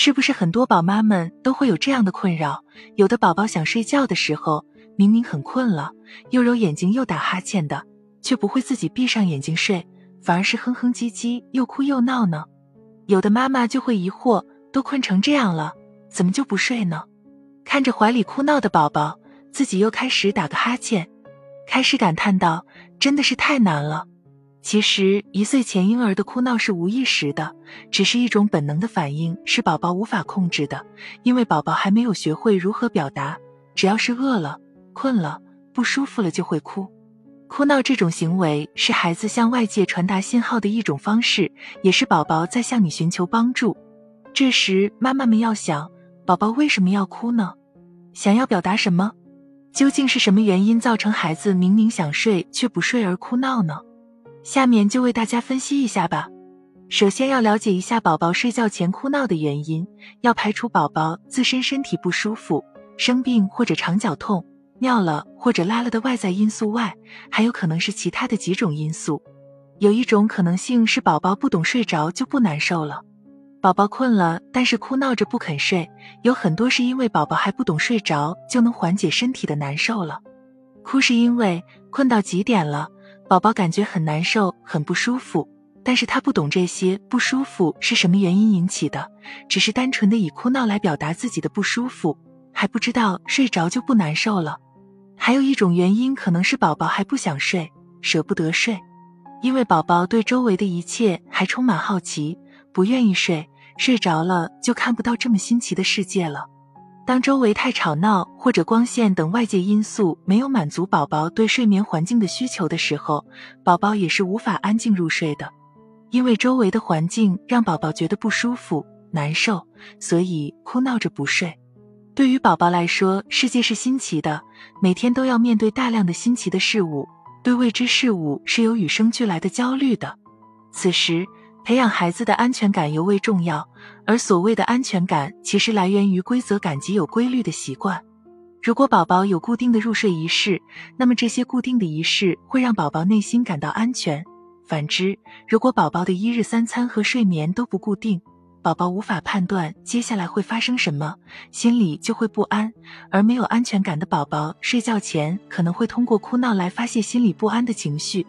是不是很多宝妈们都会有这样的困扰？有的宝宝想睡觉的时候，明明很困了，又揉眼睛又打哈欠的，却不会自己闭上眼睛睡，反而是哼哼唧唧又哭又闹呢？有的妈妈就会疑惑，都困成这样了，怎么就不睡呢？看着怀里哭闹的宝宝，自己又开始打个哈欠，开始感叹道，真的是太难了。其实1岁前婴儿的哭闹是无意识的，只是一种本能的反应，是宝宝无法控制的，因为宝宝还没有学会如何表达，只要是饿了、困了、不舒服了就会哭。哭闹这种行为是孩子向外界传达信号的一种方式，也是宝宝在向你寻求帮助。这时妈妈们要想，宝宝为什么要哭呢？想要表达什么？究竟是什么原因造成孩子明明想睡却不睡而哭闹呢？下面就为大家分析一下吧。首先要了解一下宝宝睡觉前哭闹的原因，要排除宝宝自身身体不舒服、生病或者肠绞痛、尿了或者拉了的外在因素外，还有可能是其他的几种因素。有一种可能性是宝宝不懂睡着就不难受了。宝宝困了，但是哭闹着不肯睡，有很多是因为宝宝还不懂睡着就能缓解身体的难受了。哭是因为困到极点了，宝宝感觉很难受，很不舒服，但是他不懂这些不舒服是什么原因引起的，只是单纯的以哭闹来表达自己的不舒服，还不知道睡着就不难受了。还有一种原因可能是宝宝还不想睡，舍不得睡，因为宝宝对周围的一切还充满好奇，不愿意睡，睡着了就看不到这么新奇的世界了。当周围太吵闹或者光线等外界因素没有满足宝宝对睡眠环境的需求的时候，宝宝也是无法安静入睡的。因为周围的环境让宝宝觉得不舒服、难受，所以哭闹着不睡。对于宝宝来说，世界是新奇的，每天都要面对大量的新奇的事物，对未知事物是有与生俱来的焦虑的。此时，培养孩子的安全感尤为重要，而所谓的安全感其实来源于规则感及有规律的习惯。如果宝宝有固定的入睡仪式，那么这些固定的仪式会让宝宝内心感到安全。反之，如果宝宝的1日3餐和睡眠都不固定，宝宝无法判断接下来会发生什么，心里就会不安，而没有安全感的宝宝睡觉前可能会通过哭闹来发泄心里不安的情绪。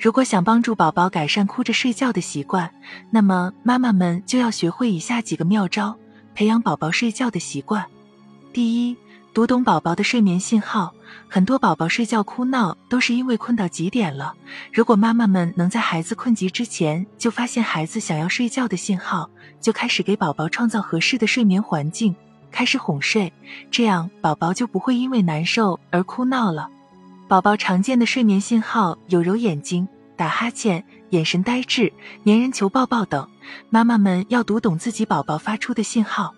如果想帮助宝宝改善哭着睡觉的习惯，那么妈妈们就要学会以下几个妙招，培养宝宝睡觉的习惯。第一，读懂宝宝的睡眠信号。很多宝宝睡觉哭闹都是因为困到极点了，如果妈妈们能在孩子困极之前就发现孩子想要睡觉的信号，就开始给宝宝创造合适的睡眠环境，开始哄睡，这样宝宝就不会因为难受而哭闹了。宝宝常见的睡眠信号有揉眼睛、打哈欠、眼神呆滞、粘人求抱抱等，妈妈们要读懂自己宝宝发出的信号。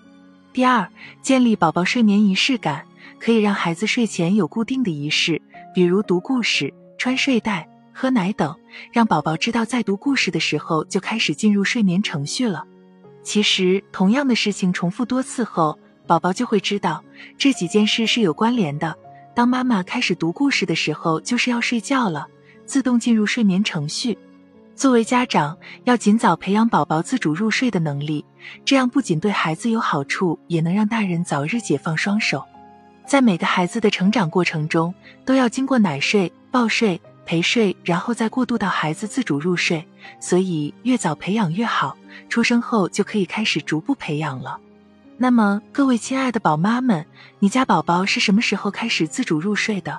第二，建立宝宝睡眠仪式感，可以让孩子睡前有固定的仪式，比如读故事、穿睡袋、喝奶等，让宝宝知道在读故事的时候就开始进入睡眠程序了。其实，同样的事情重复多次后，宝宝就会知道这几件事是有关联的。当妈妈开始读故事的时候，就是要睡觉了，自动进入睡眠程序。作为家长，要尽早培养宝宝自主入睡的能力，这样不仅对孩子有好处，也能让大人早日解放双手。在每个孩子的成长过程中，都要经过奶睡、抱睡、陪睡，然后再过渡到孩子自主入睡，所以越早培养越好，出生后就可以开始逐步培养了。那么各位亲爱的宝妈们，你家宝宝是什么时候开始自主入睡的？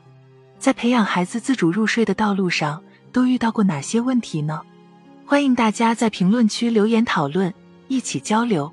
在培养孩子自主入睡的道路上，都遇到过哪些问题呢？欢迎大家在评论区留言讨论，一起交流。